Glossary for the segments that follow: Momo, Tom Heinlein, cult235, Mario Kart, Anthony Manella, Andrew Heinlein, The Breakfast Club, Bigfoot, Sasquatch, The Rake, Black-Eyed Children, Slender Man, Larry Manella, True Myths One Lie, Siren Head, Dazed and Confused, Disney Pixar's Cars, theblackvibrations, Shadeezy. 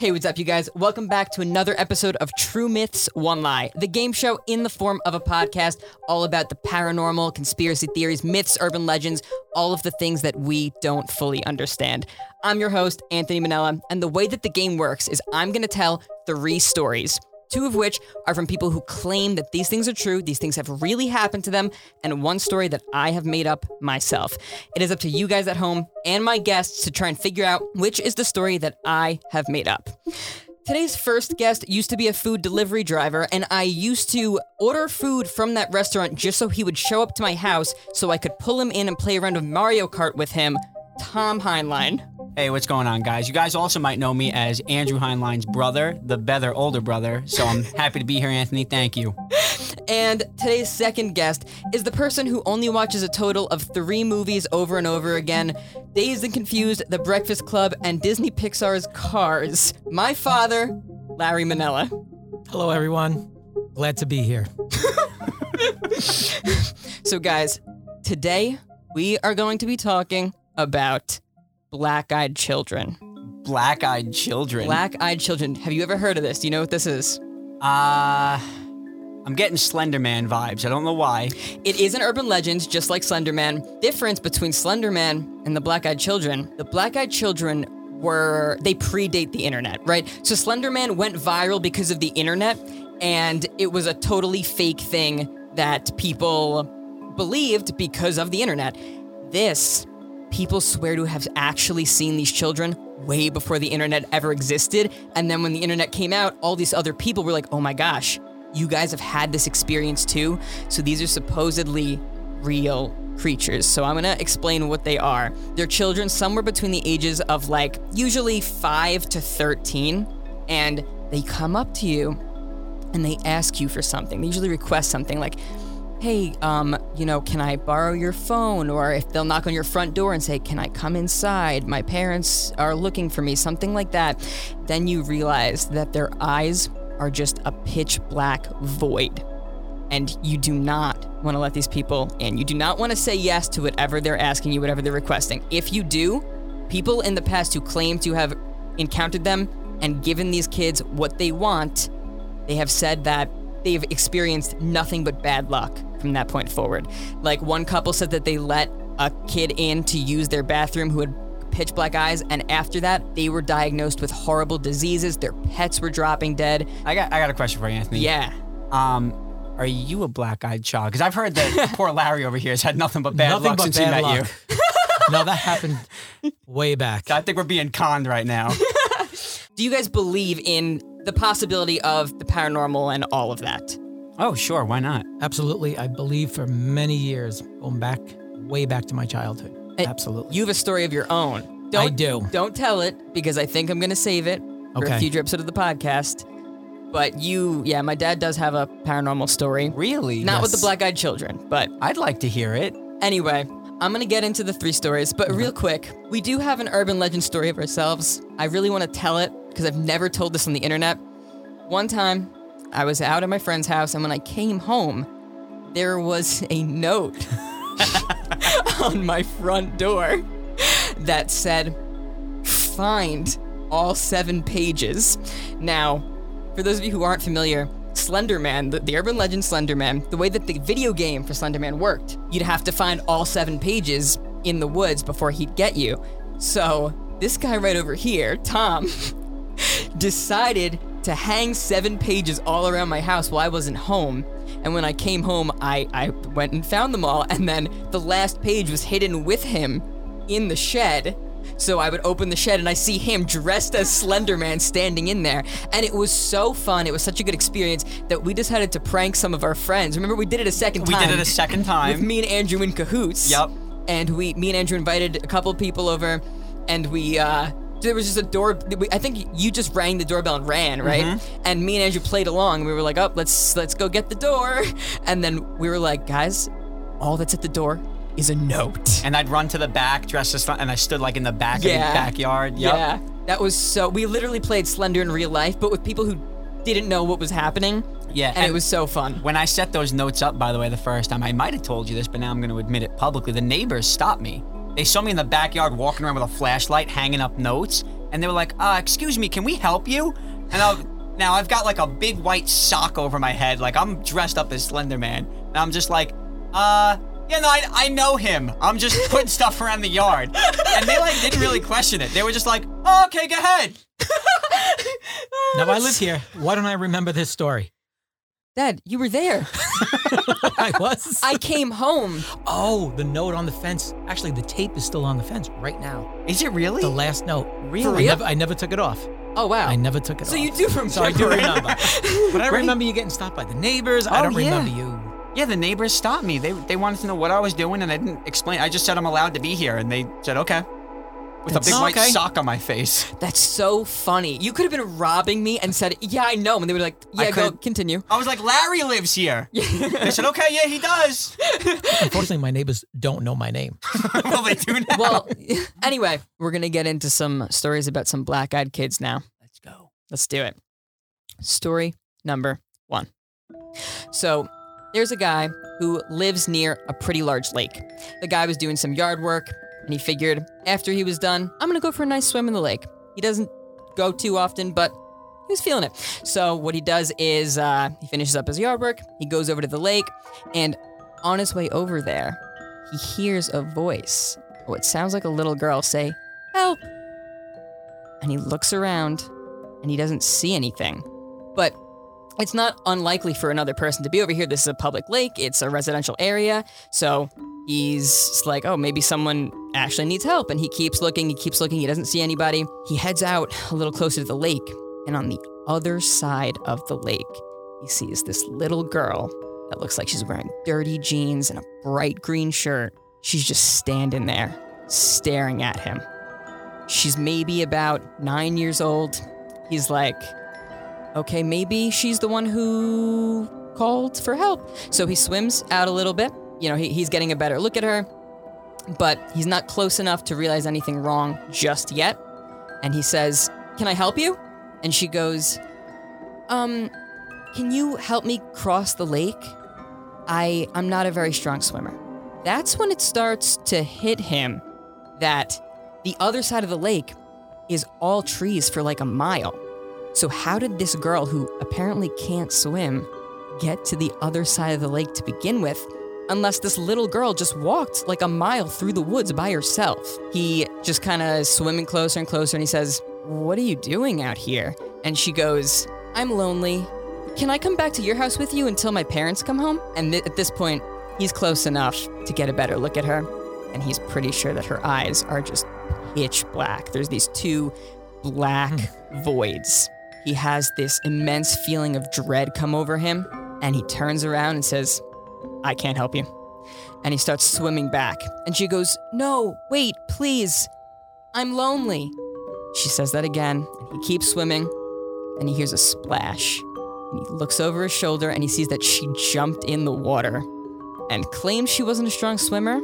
Hey, what's up, you guys? Welcome back to another episode of True Myths One Lie, the game show in the form of a podcast all about the paranormal, conspiracy theories, myths, urban legends, all of the things that we don't fully understand. I'm your host, Anthony Manella, and the way that the game works is I'm going to tell three stories, two of which are from people who claim that these things are true, these things have really happened to them, and one story that I have made up myself. It is up to you guys at home and my guests to try and figure out which is the story that I have made up. Today's first guest used to be a food delivery driver, and I used to order food from that restaurant just so he would show up to my house so I could pull him in and play around with Mario Kart with him, Tom Heinlein. Hey, what's going on, guys? You guys also might know me as Andrew Heinlein's brother, the better older brother, so I'm happy to be here, Anthony. Thank you. And today's second guest is the person who only watches a total of three movies over and over again, Dazed and Confused, The Breakfast Club, and Disney Pixar's Cars. My father, Larry Manella. Hello, everyone. Glad to be here. So, guys, today we are going to be talking about Black-Eyed Children. Black-Eyed Children? Black-Eyed Children. Have you ever heard of this? Do you know what this is? I'm getting Slender Man vibes. I don't know why. It is an urban legend, just like Slender Man. Difference between Slender Man and the Black-Eyed Children. The Black-Eyed Children they predate the internet, right? So Slender Man went viral because of the internet, and it was a totally fake thing that people believed because of the internet. People swear to have actually seen these children way before the internet ever existed. And then when the internet came out, all these other people were like, oh my gosh, you guys have had this experience too. So these are supposedly real creatures. So I'm going to explain what they are. They're children somewhere between the ages of usually 5 to 13. And they come up to you and they ask you for something. They usually request something like, hey, can I borrow your phone? Or if they'll knock on your front door and say, can I come inside? My parents are looking for me, something like that. Then you realize that their eyes are just a pitch black void. And you do not want to let these people in. You do not want to say yes to whatever they're asking you, whatever they're requesting. If you do, people in the past who claim to have encountered them and given these kids what they want, they have said that they've experienced nothing but bad luck from that point forward. One couple said that they let a kid in to use their bathroom who had pitch black eyes, and after that, they were diagnosed with horrible diseases. Their pets were dropping dead. I got a question for you, Anthony. Yeah. Are you a black-eyed child? Because I've heard that poor Larry over here has had nothing but bad luck since he met you. No, that happened way back. I think we're being conned right now. Do you guys believe in the possibility of the paranormal and all of that? Oh, sure. Why not? Absolutely. I believe for many years, going back, way back to my childhood. Absolutely. You have a story of your own. I do. Don't tell it, because I think I'm going to save it for a future episode of the podcast. But my dad does have a paranormal story. Really? Not with the Black-Eyed Children, but I'd like to hear it. Anyway, I'm going to get into the three stories, but real quick, we do have an urban legend story of ourselves. I really want to tell it, because I've never told this on the internet. One time, I was out at my friend's house, and when I came home, there was a note on my front door that said, find all 7 pages. Now, for those of you who aren't familiar, Slender Man, the urban legend Slender Man, the way that the video game for Slender Man worked, you'd have to find all 7 pages in the woods before he'd get you. So this guy right over here, Tom, decided to hang 7 pages all around my house while I wasn't home. And when I came home, I went and found them all. And then the last page was hidden with him in the shed. So I would open the shed and I see him dressed as Slender Man standing in there. And it was so fun. It was such a good experience that we decided to prank some of our friends. Remember, we did it a second time. With me and Andrew in cahoots. Yep. And me and Andrew invited a couple people over, and there was just a door. I think you just rang the doorbell and ran, right? Mm-hmm. And me and Andrew played along. We were like, oh, let's go get the door. And then we were like, guys, all that's at the door is a note. And I'd run to the back, dressed as and I stood in the back of the backyard. Yep. Yeah, that was we literally played Slender in real life, but with people who didn't know what was happening. Yeah, and it was so fun. When I set those notes up, by the way, the first time, I might have told you this, but now I'm going to admit it publicly. The neighbors stopped me. They saw me in the backyard walking around with a flashlight, hanging up notes, and they were like, excuse me, can we help you? And now I've got like a big white sock over my head, like I'm dressed up as Slender Man, and I'm just like, yeah, no, I know him. I'm just putting stuff around the yard. And they like didn't really question it. They were just like, oh, okay, go ahead. Now I live here. Why don't I remember this story? Dad, you were there. I was. I came home. Oh, the note on the fence. Actually, the tape is still on the fence right now. Is it really? The last note. Really? I never took it off. Oh, wow. I never took it off. So you do remember. So I do remember. But I remember you getting stopped by the neighbors. Oh, I don't remember you. Yeah, the neighbors stopped me. They wanted to know what I was doing, and I didn't explain. I just said I'm allowed to be here, and they said, okay. With a big white sock on my face. That's so funny. You could have been robbing me and said, yeah, I know. And they were like, yeah, go continue. I was like, Larry lives here. They said, okay, yeah, he does. Unfortunately, my neighbors don't know my name. Well, they do now. Well, anyway, we're going to get into some stories about some black-eyed kids now. Let's go. Let's do it. Story number one. So... there's a guy who lives near a pretty large lake. The guy was doing some yard work, and he figured after he was done, I'm going to go for a nice swim in the lake. He doesn't go too often, but he was feeling it. So what he does is he finishes up his yard work, he goes over to the lake, and on his way over there, he hears a voice. Oh, it sounds like a little girl say, help! And he looks around, and he doesn't see anything. But... it's not unlikely for another person to be over here. This is a public lake. It's a residential area. So he's like, oh, maybe someone actually needs help. And he keeps looking. He keeps looking. He doesn't see anybody. He heads out a little closer to the lake. And on the other side of the lake, he sees this little girl that looks like she's wearing dirty jeans and a bright green shirt. She's just standing there, staring at him. She's maybe about 9 years old. He's like... okay, maybe she's the one who called for help. So he swims out a little bit. You know, he's getting a better look at her, but he's not close enough to realize anything wrong just yet. And he says, can I help you? And she goes, can you help me cross the lake? I'm not a very strong swimmer. That's when it starts to hit him that the other side of the lake is all trees for like a mile. So how did this girl, who apparently can't swim, get to the other side of the lake to begin with, unless this little girl just walked like a mile through the woods by herself? He just kind of is swimming closer and closer, and he says, what are you doing out here? And she goes, I'm lonely. Can I come back to your house with you until my parents come home? And at this point, he's close enough to get a better look at her, and he's pretty sure that her eyes are just pitch black. There's these two black voids. He has this immense feeling of dread come over him, and he turns around and says, I can't help you. And he starts swimming back. And she goes, no, wait, please. I'm lonely. She says that again, and he keeps swimming, and he hears a splash. And he looks over his shoulder, and he sees that she jumped in the water and claimed she wasn't a strong swimmer,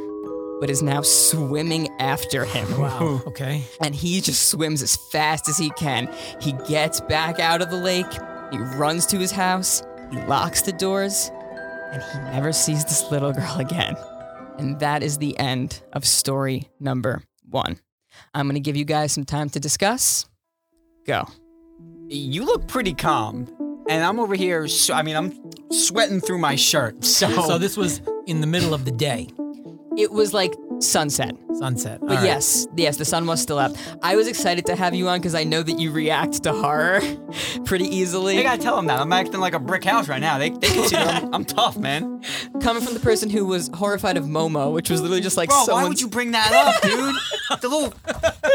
but is now swimming after him. Wow, okay. And he just swims as fast as he can. He gets back out of the lake, he runs to his house, he locks the doors, and he never sees this little girl again. And that is the end of story number one. I'm gonna give you guys some time to discuss. Go. You look pretty calm. And I'm over here, I'm sweating through my shirt, So this was in the middle of the day. It was like sunset. But right. Yes, the sun was still up. I was excited to have you on because I know that you react to horror pretty easily. I gotta tell them that. I'm acting like a brick house right now. They can see that I'm tough, man. Coming from the person who was horrified of Momo, which was literally just like someone... Bro, why would you bring that up, dude?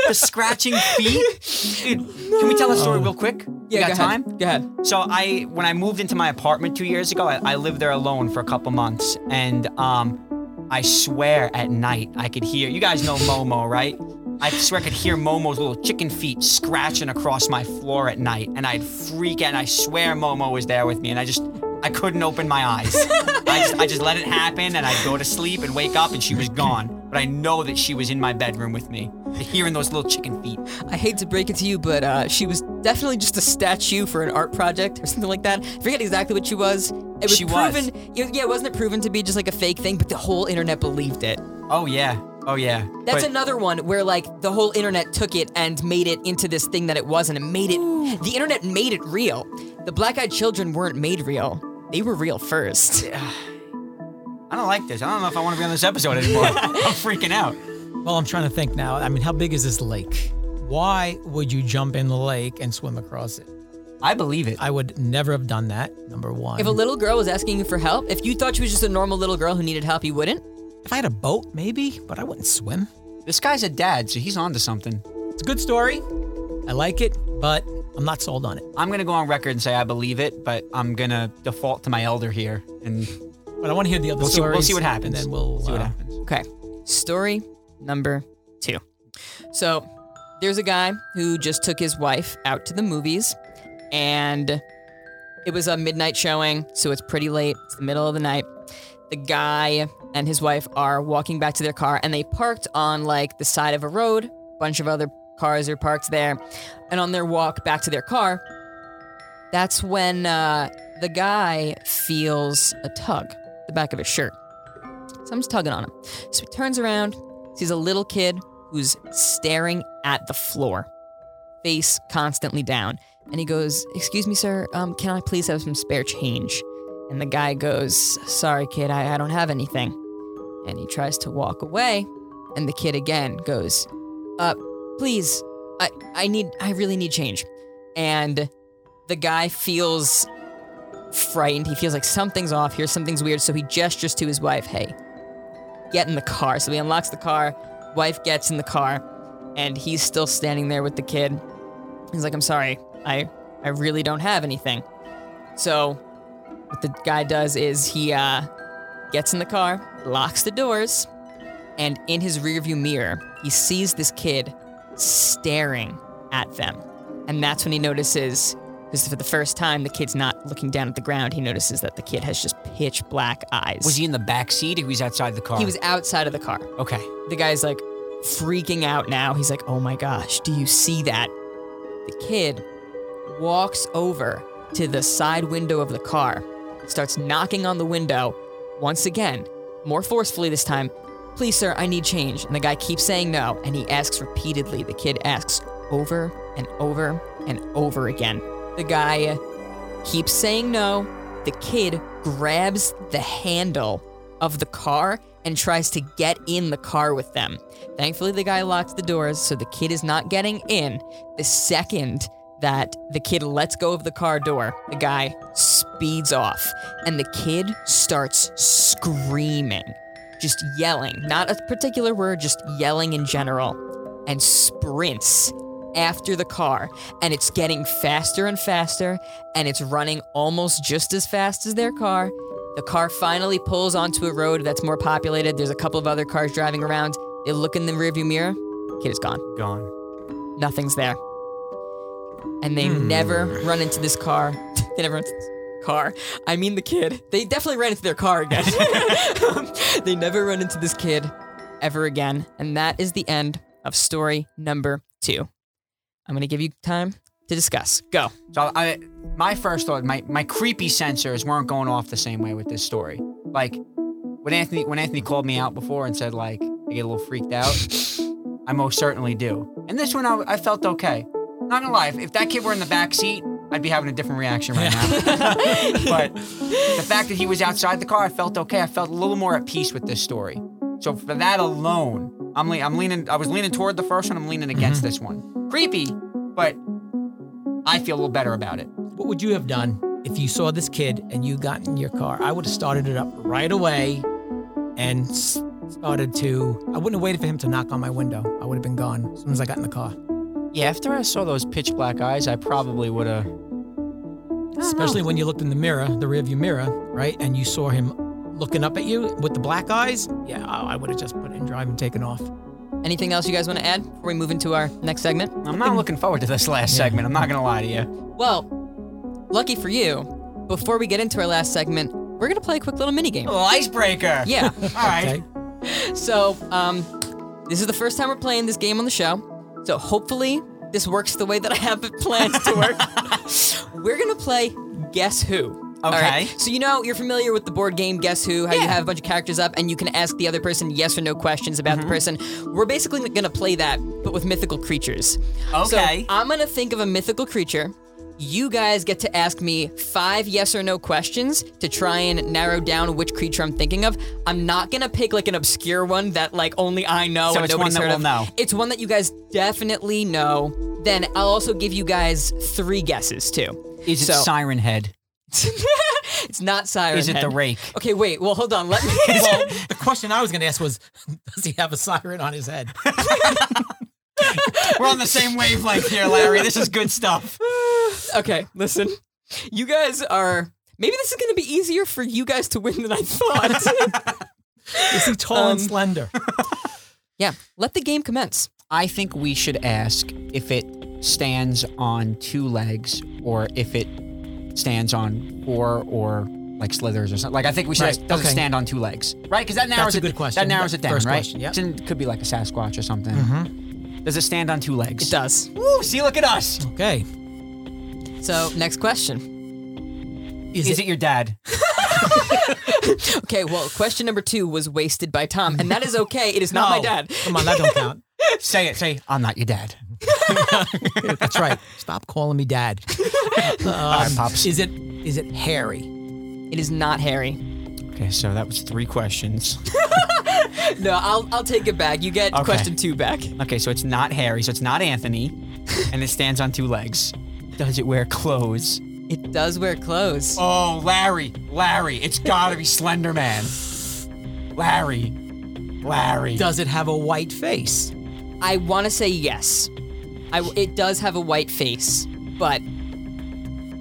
The scratching feet. Dude, can we tell a story real quick? Yeah, go ahead. Go ahead. So when I moved into my apartment 2 years ago, I lived there alone for a couple months, and... I swear at night I could hear, you guys know Momo, right? I swear I could hear Momo's little chicken feet scratching across my floor at night, and I'd freak out, and I swear Momo was there with me, and I couldn't open my eyes. I just let it happen, and I'd go to sleep and wake up, and she was gone. But I know that she was in my bedroom with me, hearing those little chicken feet. I hate to break it to you, but she was definitely just a statue for an art project or something like that. I forget exactly what she was. It was proven. Yeah, wasn't it proven to be just like a fake thing, but the whole internet believed it. Oh, yeah. Oh, yeah. That's another one where, like, the whole internet took it and made it into this thing that it wasn't and made it... Ooh. The internet made it real. The Black-Eyed Children weren't made real. They were real first. I don't like this. I don't know if I want to be on this episode anymore. I'm freaking out. Well, I'm trying to think now. I mean, how big is this lake? Why would you jump in the lake and swim across it? I believe it. I would never have done that, number one. If a little girl was asking you for help, if you thought she was just a normal little girl who needed help, you wouldn't? If I had a boat, maybe, but I wouldn't swim. This guy's a dad, so he's onto something. It's a good story. I like it, but I'm not sold on it. I'm going to go on record and say I believe it, but I'm going to default to my elder here. And But I want to hear the other stories. We'll see what happens. And then we'll see what happens. Okay. Story number two. So there's a guy who just took his wife out to the movies, and it was a midnight showing, so it's pretty late. It's the middle of the night. The guy and his wife are walking back to their car, and they parked on, like, the side of a road. A bunch of other cars are parked there. And on their walk back to their car, that's when the guy feels a tug at the back of his shirt. Someone's tugging on him. So he turns around, sees a little kid who's staring at the floor, face constantly down. And he goes, "Excuse me, sir, can I please have some spare change?" And the guy goes, "Sorry, kid, I don't have anything." And he tries to walk away. And the kid again goes, "Please, I really need change." And the guy feels frightened. He feels like something's off here, something's weird. So he gestures to his wife, "Hey, get in the car." So he unlocks the car. Wife gets in the car. And he's still standing there with the kid. He's like, "I'm sorry, I really don't have anything." So what the guy does is he gets in the car, locks the doors, and in his rearview mirror, he sees this kid staring at them. And that's when he notices, because for the first time, the kid's not looking down at the ground. He notices that the kid has just pitch black eyes. Was he in the back seat or he was outside the car? He was outside of the car. Okay. The guy's like freaking out now. He's like, "Oh my gosh, do you see that?" The kid walks over to the side window of the car, starts knocking on the window once again, more forcefully this time. "Please, sir, I need change." And the guy keeps saying no, and he asks repeatedly. The kid asks over and over and over again. The guy keeps saying no. The kid grabs the handle of the car and tries to get in the car with them. Thankfully, the guy locks the doors, so the kid is not getting in. The second that the kid lets go of the car door, the guy speeds off, and the kid starts screaming, just yelling, not a particular word, just yelling in general, and sprints after the car, and it's getting faster and faster, and it's running almost just as fast as their car. The car finally pulls onto a road that's more populated. There's a couple of other cars driving around. They look in the rearview mirror, kid is gone. Gone. Nothing's there. And they never run into this car. They never run into this car. I mean the kid. They definitely ran into their car again. They never run into this kid ever again. And that is the end of story number two. I'm going to give you time to discuss. Go. So my first thought, my creepy sensors weren't going off the same way with this story. Like, when Anthony called me out before and said, like, I get a little freaked out, I most certainly do. And this one, I felt okay. Not gonna lie, if that kid were in the back seat, I'd be having a different reaction right now. But the fact that he was outside the car, I felt okay. I felt a little more at peace with this story. So for that alone, I was leaning toward the first one. I'm leaning against this one. Creepy, but I feel a little better about it. What would you have done if you saw this kid and you got in your car? I would have started it up right away and started to. I wouldn't have waited for him to knock on my window. I would have been gone as soon as I got in the car. Yeah, after I saw those pitch black eyes, I probably would have. Especially when you looked in the mirror, the rearview mirror, right? And you saw him looking up at you with the black eyes. Yeah, I would have just put it in drive and taken off. Anything else you guys want to add before we move into our next segment? I'm not looking forward to this last segment. I'm not going to lie to you. Well, lucky for you, before we get into our last segment, we're going to play a quick little minigame. A little icebreaker. Yeah. All right. Okay. So, this is the first time we're playing this game on the show. So hopefully this works the way that I have it planned to work. We're going to play Guess Who. Okay. All right? So you're familiar with the board game Guess Who, how you have a bunch of characters up and you can ask the other person yes or no questions about the person. We're basically going to play that, but with mythical creatures. Okay. So I'm going to think of a mythical creature. You guys get to ask me 5 yes or no questions to try and narrow down which creature I'm thinking of. I'm not going to pick an obscure one that only I know and nobody's heard of. So it's one that you guys definitely know. Then I'll also give you guys 3 guesses too. Is it Siren Head? It's not Siren Head. Is it The Rake? Okay, wait. Well, hold on. Let me. Well, the question I was going to ask was, does he have a siren on his head? We're on the same wavelength here, Larry. This is good stuff. Okay, listen. You guys are... Maybe this is going to be easier for you guys to win than I thought. Is he tall and slender? Yeah, let the game commence. I think we should ask if it stands on 2 legs or if it stands on 4 or slithers or something. I think we should ask, does it stand on 2 legs? Right? Because that narrows it down. That's a good question. That narrows it down, right? Question, yep. It could be a Sasquatch or something. Mm-hmm. Does it stand on 2 legs? It does. Woo, see, look at us. Okay. So, next question. Is it your dad? Okay, well, question number 2 was wasted by Tom, and that is okay. It is not my dad. Come on, that don't count. Say, I'm not your dad. That's right. Stop calling me dad. All right, Pops. Is it hairy? It is not hairy. Okay, so that was 3 questions. No, I'll take it back. You get question 2 back. Okay, so it's not Harry, so it's not Anthony, and it stands on 2 legs. Does it wear clothes? It does wear clothes. Oh, Larry, it's gotta be Slender Man. Larry. Does it have a white face? I want to say yes. It does have a white face, but...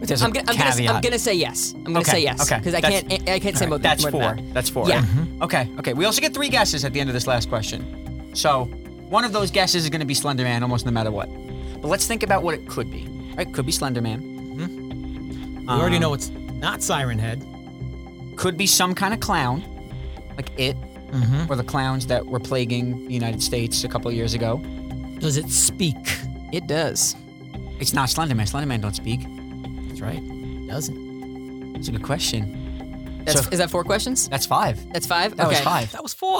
I'm gonna say yes. I'm gonna say yes. Because I can't say more than that. That's 4. Yeah. Mm-hmm. Okay. We also get 3 guesses at the end of this last question. So one of those guesses is gonna be Slender Man almost no matter what. But let's think about what it could be. Right? Could be Slender Man. Mm-hmm. We already know it's not Siren Head. Could be some kind of clown, like it, or the clowns that were plaguing the United States a couple of years ago. Does it speak? It does. It's not Slender Man. Slender Man don't speak. Right? It doesn't. That's a good question. Is that 4 questions? That's 5. That's 5? That was 5. That was 4.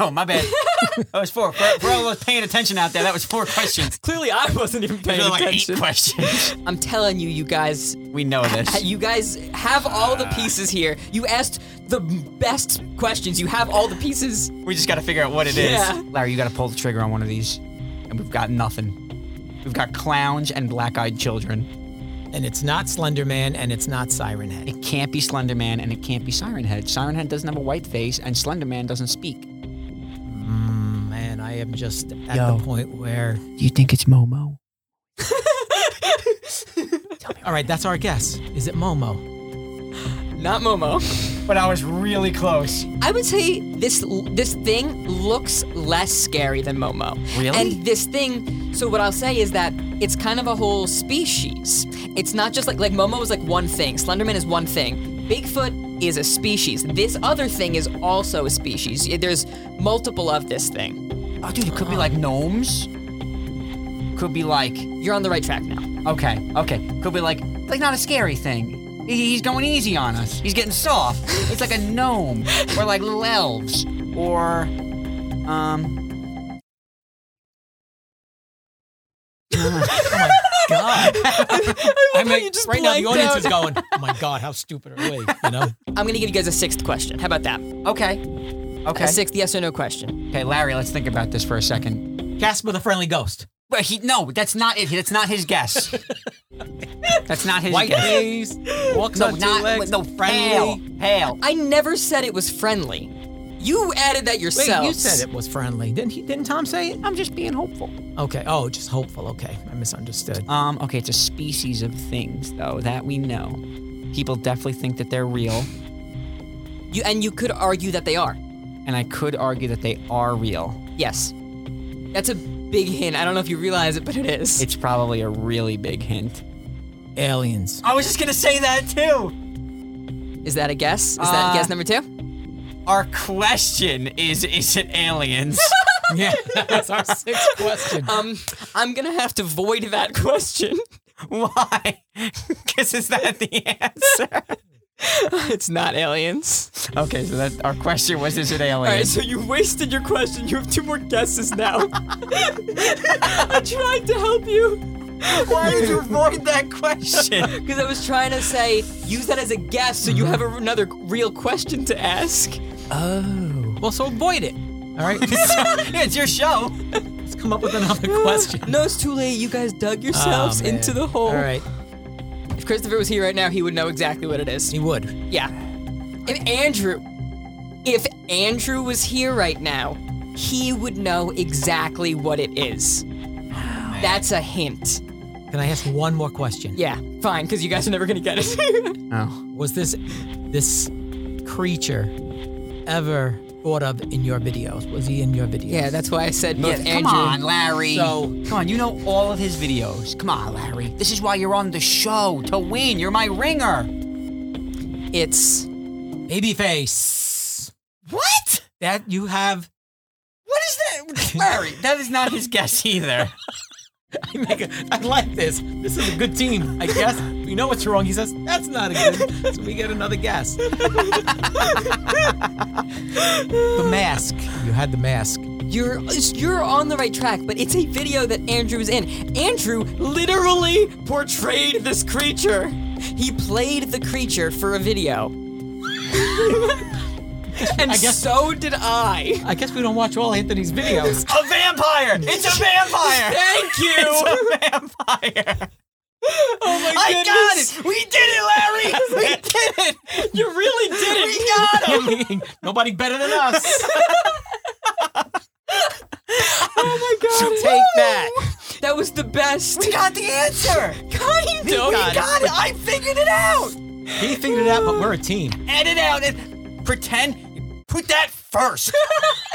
Oh, my bad. That was 4. For all those paying attention out there, that was 4 questions. Clearly, I wasn't even paying attention. 8 questions. I'm telling you guys. We know this. You guys have all the pieces here. You asked the best questions. You have all the pieces. We just got to figure out what it is. Larry, you got to pull the trigger on one of these. And we've got nothing. We've got clowns and black-eyed children. And it's not Slender Man, and it's not Siren Head. It can't be Slender Man, and it can't be Siren Head. Siren Head doesn't have a white face, and Slender Man doesn't speak. Man, I am just at the point where... Do you think it's Momo? Tell me. All right, that's our guess. Is it Momo? Not Momo. But I was really close. I would say this thing looks less scary than Momo. Really? And this thing, so what I'll say is that it's kind of a whole species. It's not just like Momo is one thing. Slenderman is one thing. Bigfoot is a species. This other thing is also a species. There's multiple of this thing. Oh, dude, it could be gnomes. Could be You're on the right track now. Okay. Could be like not a scary thing. He's going easy on us. He's getting soft. It's like a gnome, or little elves, or Oh my God! Right now the audience is going, "Oh my God, how stupid are we?" You know. I'm gonna give you guys a 6th question. How about that? Okay. A 6th yes or no question. Okay, Larry, let's think about this for a second. Casper the Friendly Ghost. But no, that's not it. That's not his guess. That's not his guess. White face, walks on 2 legs. No, friendly. Pale. I never said it was friendly. You added that yourself. Wait, you said it was friendly. Didn't Tom say it? I'm just being hopeful. Okay. Oh, just hopeful. Okay. I misunderstood. Okay, it's a species of things, though, that we know. People definitely think that they're real. You could argue that they are. And I could argue that they are real. Yes. That's a... big hint. I don't know if you realize it, but it is. It's probably a really big hint. Aliens. I was just gonna say that too. Is that a guess? Is that guess number 2? Our question is it aliens? Yeah, that's our 6th question. I'm gonna have to void that question. Why? Because is that the answer? It's not aliens. Okay, so that our question was, is it aliens? Alright, so you wasted your question. You have two more guesses now. I tried to help you. Why did you avoid that question? Because I was trying to say, use that as a guess so you have another real question to ask. Oh. Well, so avoid it. Alright. Yeah, it's your show. Let's come up with another question. No, it's too late. You guys dug yourselves into the hole. Alright. If Christopher was here right now, he would know exactly what it is. He would. Yeah. If Andrew was here right now, he would know exactly what it is. Oh, that's a hint. Can I ask one more question? Yeah, fine, because you guys are never going to get it. Oh. Was this creature ever thought of in your videos? Was he in your videos? Yeah, that's why I said both. Yes, come on, Larry. So, come on, you know all of his videos. Come on, Larry. This is why you're on the show, to win. You're my ringer. It's... Babyface. What? That you have... What is that? Larry, that is not his guess either. I like this. This is a good team. I guess we know what's wrong. He says, that's not a good. So we get another guess. The mask. You had the mask. You're on the right track, but it's a video that Andrew's in. Andrew literally portrayed this creature. He played the creature for a video. And I guess, so did I. I guess we don't watch all Anthony's videos. A vampire! It's a vampire! Thank you! It's a vampire! Oh my goodness! I got it! We did it, Larry! We did it! You really did it! We got him! Nobody better than us! Oh my god! So take that! That was the best! We got the answer! Kind of! We got it! I figured it out! He figured it out, but we're a team. Edit out and... Pretend, put that first.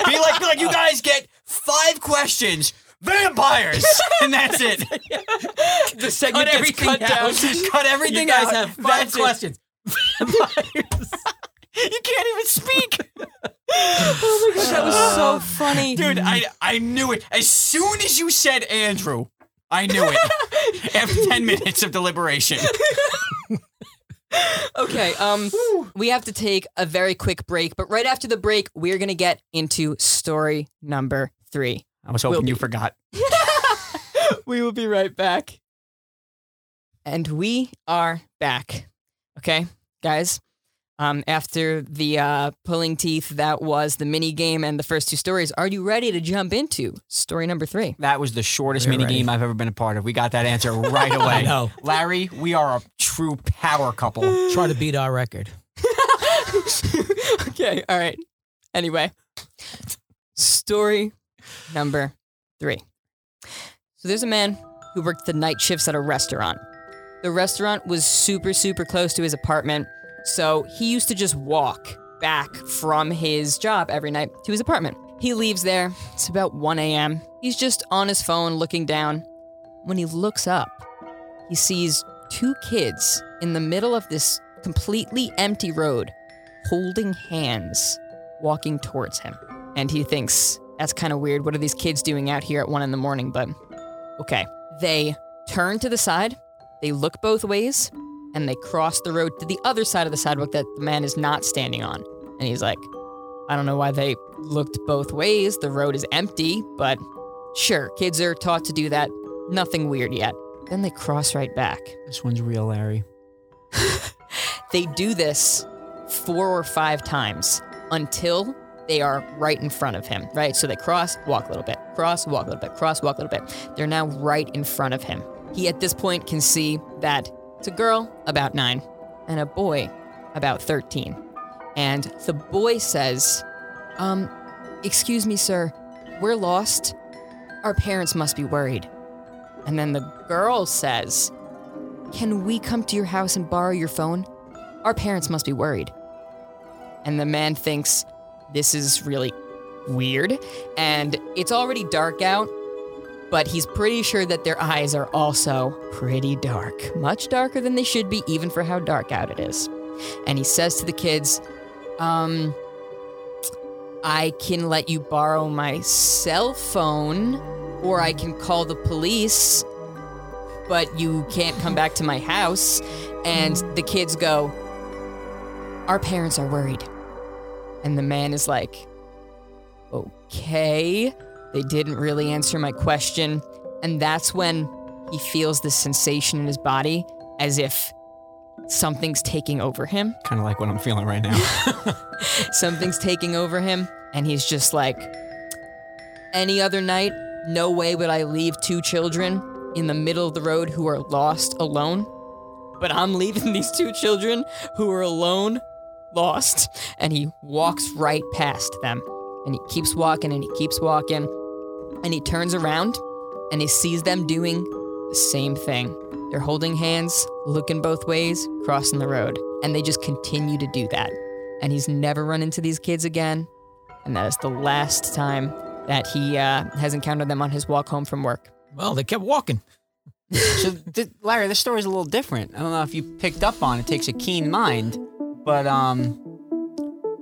Be like, you guys get 5 questions, vampires, and that's it. The segment gets cut out. Cut everything out. You guys have 5 questions. Vampires. You can't even speak. Oh my gosh, that was so funny. Dude, I knew it. As soon as you said Andrew, I knew it. After 10 minutes of deliberation. Okay, we have to take a very quick break, but right after the break, we're going to get into story number 3. I was hoping you forgot. We will be right back. And we are back. Okay, guys, after the pulling teeth, that was the mini game and the first 2 stories. Are you ready to jump into story number 3? That was the shortest mini game I've ever been a part of. We got that answer right away. I know. Larry, we are a true power couple. Try to beat our record. Okay, all right. Anyway, story number 3. So there's a man who worked the night shifts at a restaurant. The restaurant was super, super close to his apartment. So he used to just walk back from his job every night to his apartment. He leaves there. It's about 1 a.m. He's just on his phone looking down. When he looks up, he sees 2 kids in the middle of this completely empty road holding hands, walking towards him. And he thinks, that's kind of weird. What are these kids doing out here at 1 in the morning? But okay. They turn to the side. They look both ways. And they cross the road to the other side of the sidewalk that the man is not standing on. And he's like, I don't know why they looked both ways. The road is empty, but sure, kids are taught to do that. Nothing weird yet. Then they cross right back. This one's real, Larry. They do this 4 or 5 times until they are right in front of him, right? So they cross, walk a little bit, cross, walk a little bit, cross, walk a little bit. They're now right in front of him. He, at this point, can see that it's a girl, about 9, and a boy, about 13. And the boy says, excuse me, sir, we're lost. Our parents must be worried. And then the girl says, can we come to your house and borrow your phone? Our parents must be worried. And the man thinks, this is really weird. And it's already dark out. But he's pretty sure that their eyes are also pretty dark. Much darker than they should be, even for how dark out it is. And he says to the kids, I can let you borrow my cell phone, or I can call the police, but you can't come back to my house. And the kids go, Our parents are worried. And the man is like, okay, they didn't really answer my question. And that's when he feels this sensation in his body as if something's taking over him. Kind of like what I'm feeling right now. Something's taking over him. And he's just like, any other night, no way would I leave two children in the middle of the road who are lost alone. But I'm leaving these two children who are alone, lost. And he walks right past them. And he keeps walking and he keeps walking. And he turns around and he sees them doing the same thing. They're holding hands, looking both ways, crossing the road. And they just continue to do that. And he's never run into these kids again. And that is the last time that he has encountered them on his walk home from work. Well, they kept walking. So, Larry, this story's a little different. I don't know if you picked up on it. It takes a keen mind. But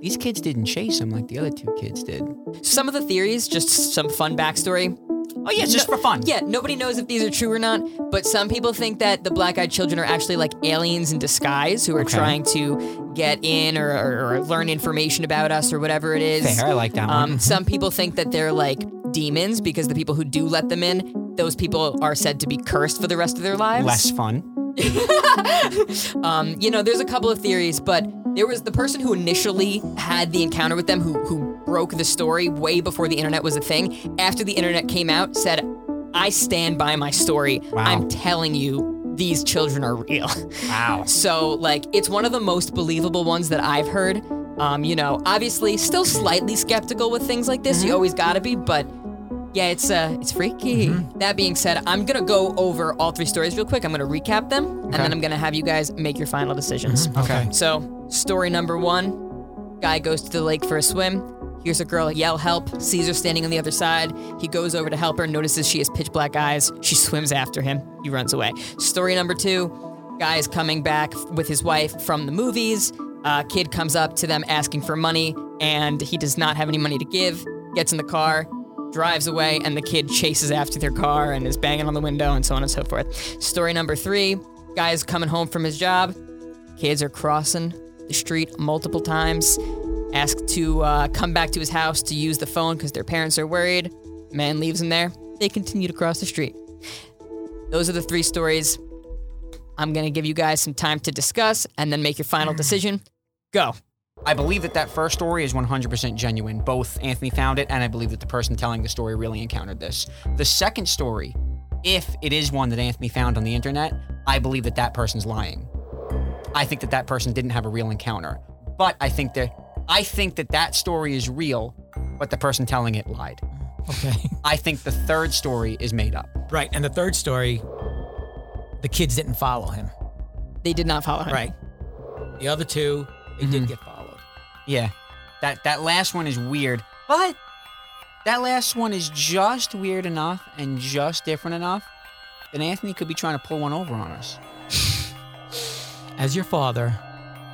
these kids didn't chase him like the other two kids did. Some of the theories, just some fun backstory. Oh, yeah, just for fun. Yeah, nobody knows if these are true or not, but some people think that the Black-Eyed Children are actually like aliens in disguise who are trying to get in or learn information about us or whatever it is. Fair, I like that one. Some people think that they're like demons because the people who do let them in, those people are said to be cursed for the rest of their lives. Less fun. You know, there's a couple of theories, but there was the person who initially had the encounter with them who broke the story way before the internet was a thing. After the internet came out, said, I stand by my story. Wow. I'm telling you, these children are real. Wow. So, like, it's one of the most believable ones that I've heard. You know, obviously, still slightly skeptical with things like this. Mm-hmm. You always gotta be, but... yeah, it's freaky. Mm-hmm. That being said, I'm going to go over all three stories real quick. I'm going to recap them, and then I'm going to have you guys make your final decisions. Mm-hmm. Okay. So, story number one, guy goes to the lake for a swim, hears a girl yell help, sees her standing on the other side, he goes over to help her, notices she has pitch black eyes, she swims after him, he runs away. Story number two, guy is coming back with his wife from the movies, kid comes up to them asking for money, and he does not have any money to give, gets in the car, drives away, and the kid chases after their car and is banging on the window and so on and so forth. Story number three, guy's coming home from his job. Kids are crossing the street multiple times. Asked to come back to his house to use the phone because their parents are worried. Man leaves him there. They continue to cross the street. Those are the three stories. I'm going to give you guys some time to discuss and then make your final decision. Go. I believe that that first story is 100% genuine. Both Anthony found it, and I believe that the person telling the story really encountered this. The second story, if it is one that Anthony found on the internet, I believe that that person's lying. I think that that person didn't have a real encounter. But I think that story is real, but the person telling it lied. Okay. I think the third story is made up. Right, and the third story, the kids didn't follow him. They did not follow him. Right. The other two, they did get followed. Yeah, that last one is weird, but that last one is just weird enough and just different enough that Anthony could be trying to pull one over on us. As your father,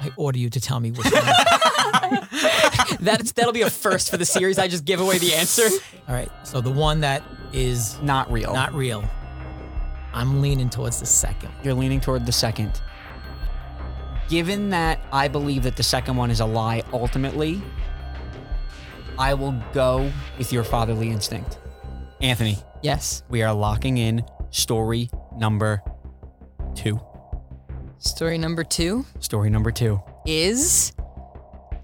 I order you to tell me which one. That'll be a first for the series. I just give away the answer. All right, so the one that is... Not real. I'm leaning towards the second. You're leaning toward the second. Given that I believe that the second one is a lie ultimately, I will go with your fatherly instinct. Anthony. Yes. We are locking in story number two. Story number two? Story number two. Is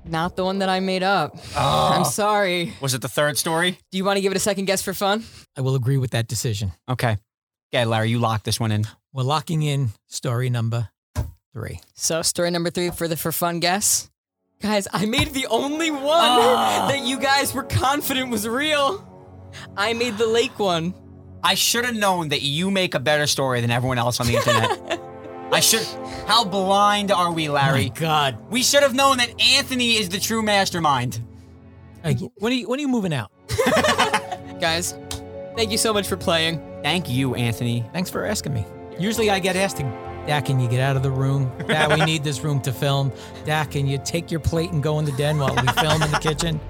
not the one that I made up. Oh. I'm sorry. Was it the third story? Do you want to give it a second guess for fun? I will agree with that decision. Okay. Okay, Larry, you lock this one in. We're locking in story number three. So story number three for fun guess. Guys, I made the only one that you guys were confident was real. I made the lake one. I should have known that you make a better story than everyone else on the internet. How blind are we, Larry? Oh my God. We should have known that Anthony is the true mastermind. Hey, when are you moving out? Guys, thank you so much for playing. Thank you, Anthony. Thanks for asking me. Usually I get asked to... Dad, can you get out of the room? Dad, we need this room to film. Dad, can you take your plate and go in the den while we film in the kitchen?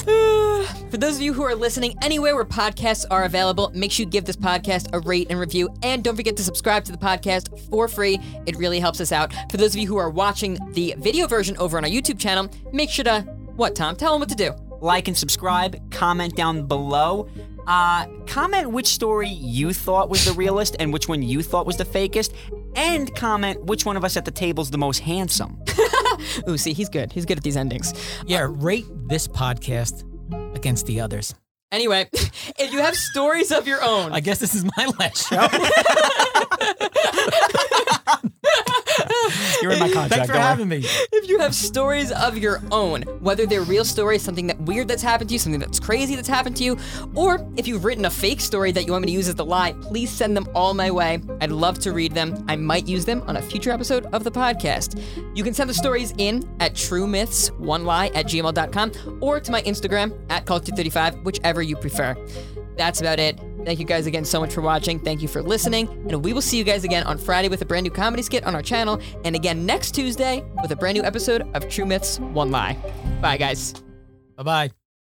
For those of you who are listening anywhere where podcasts are available, make sure you give this podcast a rate and review, and don't forget to subscribe to the podcast for free. It really helps us out. For those of you who are watching the video version over on our YouTube channel, make sure to, what, Tom? Tell them what to do. Like and subscribe, comment down below. Comment which story you thought was the realest and which one you thought was the fakest, and comment which one of us at the table's the most handsome. Ooh, see, he's good. He's good at these endings. Yeah, rate this podcast against the others. Anyway, if you have stories of your own... I guess this is my last show. You're in my contract. Thanks for having me. If you have stories of your own, whether they're real stories, something that weird that's happened to you, something that's crazy that's happened to you, or if you've written a fake story that you want me to use as the lie, please send them all my way. I'd love to read them. I might use them on a future episode of the podcast. You can send the stories in at truemythsonelie@gmail.com or to my Instagram at cult235, whichever you prefer. That's about it. Thank you guys again so much for watching. Thank you for listening. And we will see you guys again on Friday with a brand new comedy skit on our channel. And again next Tuesday with a brand new episode of True Myths One Lie. Bye, guys. Bye-bye.